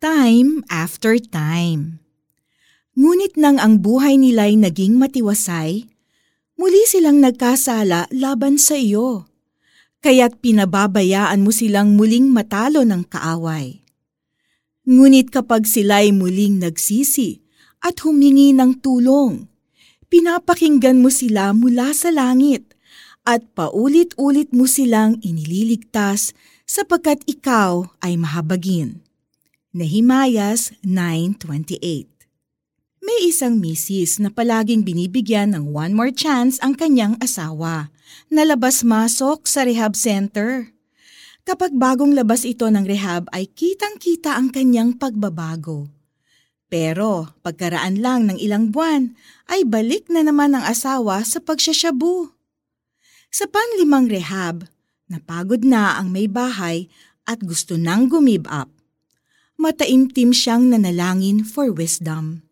time after time. Ngunit nang ang buhay nila'y naging matiwasay, muli silang nagkasala laban sa iyo, kaya't pinababayaan mo silang muling matalo ng kaaway. Ngunit kapag sila'y muling nagsisi at humingi ng tulong, pinapakinggan mo sila mula sa langit at paulit-ulit mo silang inililigtas sapagkat ikaw ay mahabagin. Nehemiah 9:28. May isang misis na palaging binibigyan ng one more chance ang kanyang asawa na labas-masok sa rehab center. Kapag bagong labas ito ng rehab ay kitang-kita ang kanyang pagbabago. Pero pagkaraan lang ng ilang buwan ay balik na naman ang asawa sa pagsasyabu. Sa panlimang rehab, napagod na ang may bahay at gusto nang gumibap. Mataimtim siyang nanalangin for wisdom.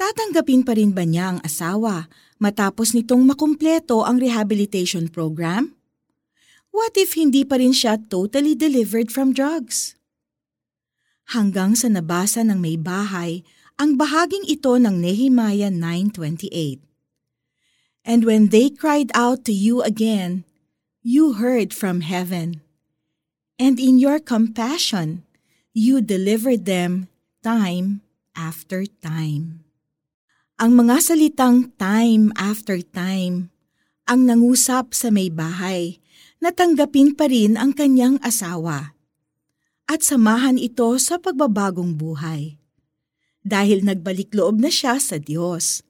Tatanggapin pa rin ba niya ang asawa matapos nitong makumpleto ang rehabilitation program? What if hindi pa rin siya totally delivered from drugs? Hanggang sa nabasa ng may bahay ang bahaging ito ng Nehemiah 9:28. And when they cried out to you again, you heard from heaven. And in your compassion, you delivered them time after time. Ang mga salitang time after time ang nangusap sa may bahay na tanggapin pa rin ang kanyang asawa at samahan ito sa pagbabagong buhay. Dahil nagbalik loob na siya sa Diyos,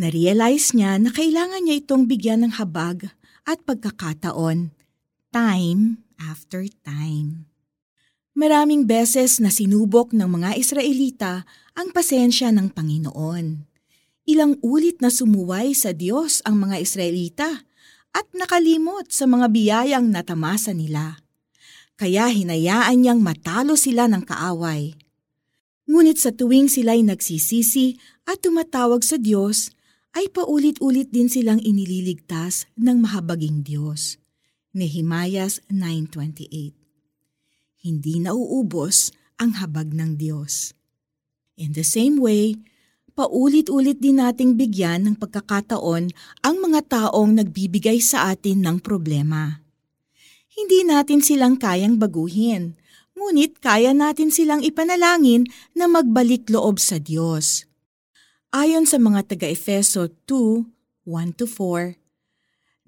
na-realize niya na kailangan niya itong bigyan ng habag at pagkakataon, time after time. Maraming beses na sinubok ng mga Israelita ang pasensya ng Panginoon. Ilang ulit na sumuway sa Diyos ang mga Israelita at nakalimot sa mga biyayang natamasa nila. Kaya hinayaan niyang matalo sila ng kaaway. Ngunit sa tuwing sila'y nagsisisi at tumatawag sa Diyos, ay paulit-ulit din silang inililigtas ng mahabaging Diyos. Nehemiah 9:28. Hindi nauubos ang habag ng Diyos. In the same way, paulit-ulit din nating bigyan ng pagkakataon ang mga taong nagbibigay sa atin ng problema. Hindi natin silang kayang baguhin, ngunit kaya natin silang ipanalangin na magbalik loob sa Diyos. Ayon sa mga taga-Efeso 2:1-4,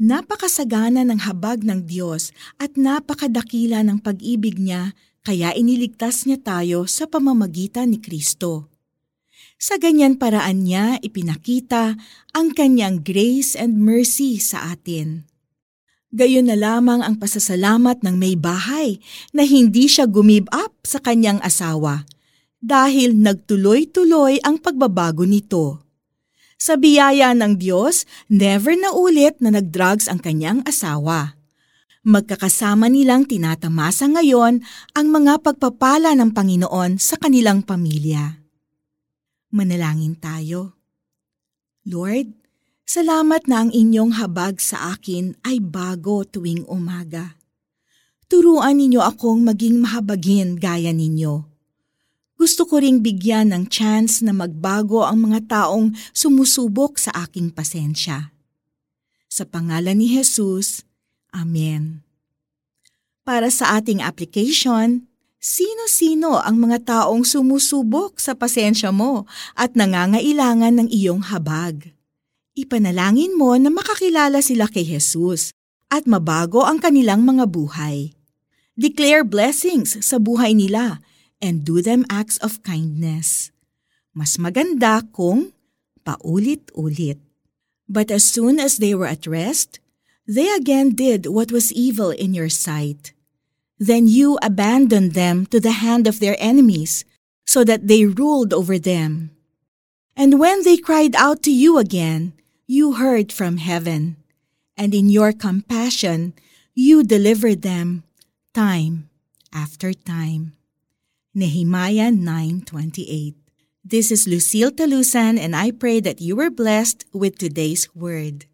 napakasagana ng habag ng Diyos at napakadakila ng pag-ibig niya kaya iniligtas niya tayo sa pamamagitan ni Kristo. Sa ganyan paraan niya ipinakita ang kanyang grace and mercy sa atin. Gayon na lamang ang pasasalamat ng may bahay na hindi siya gumibap sa kanyang asawa dahil nagtuloy-tuloy ang pagbabago nito. Sa biyaya ng Diyos, never na ulit na nagdrugs ang kanyang asawa. Magkakasama nilang tinatamasa ngayon ang mga pagpapala ng Panginoon sa kanilang pamilya. Manalangin tayo. Lord, salamat na ang inyong habag sa akin ay bago tuwing umaga. Turuan ninyo akong maging mahabagin gaya ninyo. Gusto ko ring bigyan ng chance na magbago ang mga taong sumusubok sa aking pasensya. Sa pangalan ni Jesus, Amen. Para sa ating application, sino-sino ang mga taong sumusubok sa pasensya mo at nangangailangan ng iyong habag? Ipanalangin mo na makakilala sila kay Jesus at mabago ang kanilang mga buhay. Declare blessings sa buhay nila and do them acts of kindness. Mas maganda kung paulit-ulit. But as soon as they were at rest, they again did what was evil in your sight. Then you abandoned them to the hand of their enemies, so that they ruled over them. And when they cried out to you again, you heard from heaven, and in your compassion, you delivered them time after time. Nehemiah 9:28. This is Lucille Talusan, and I pray that you were blessed with today's word.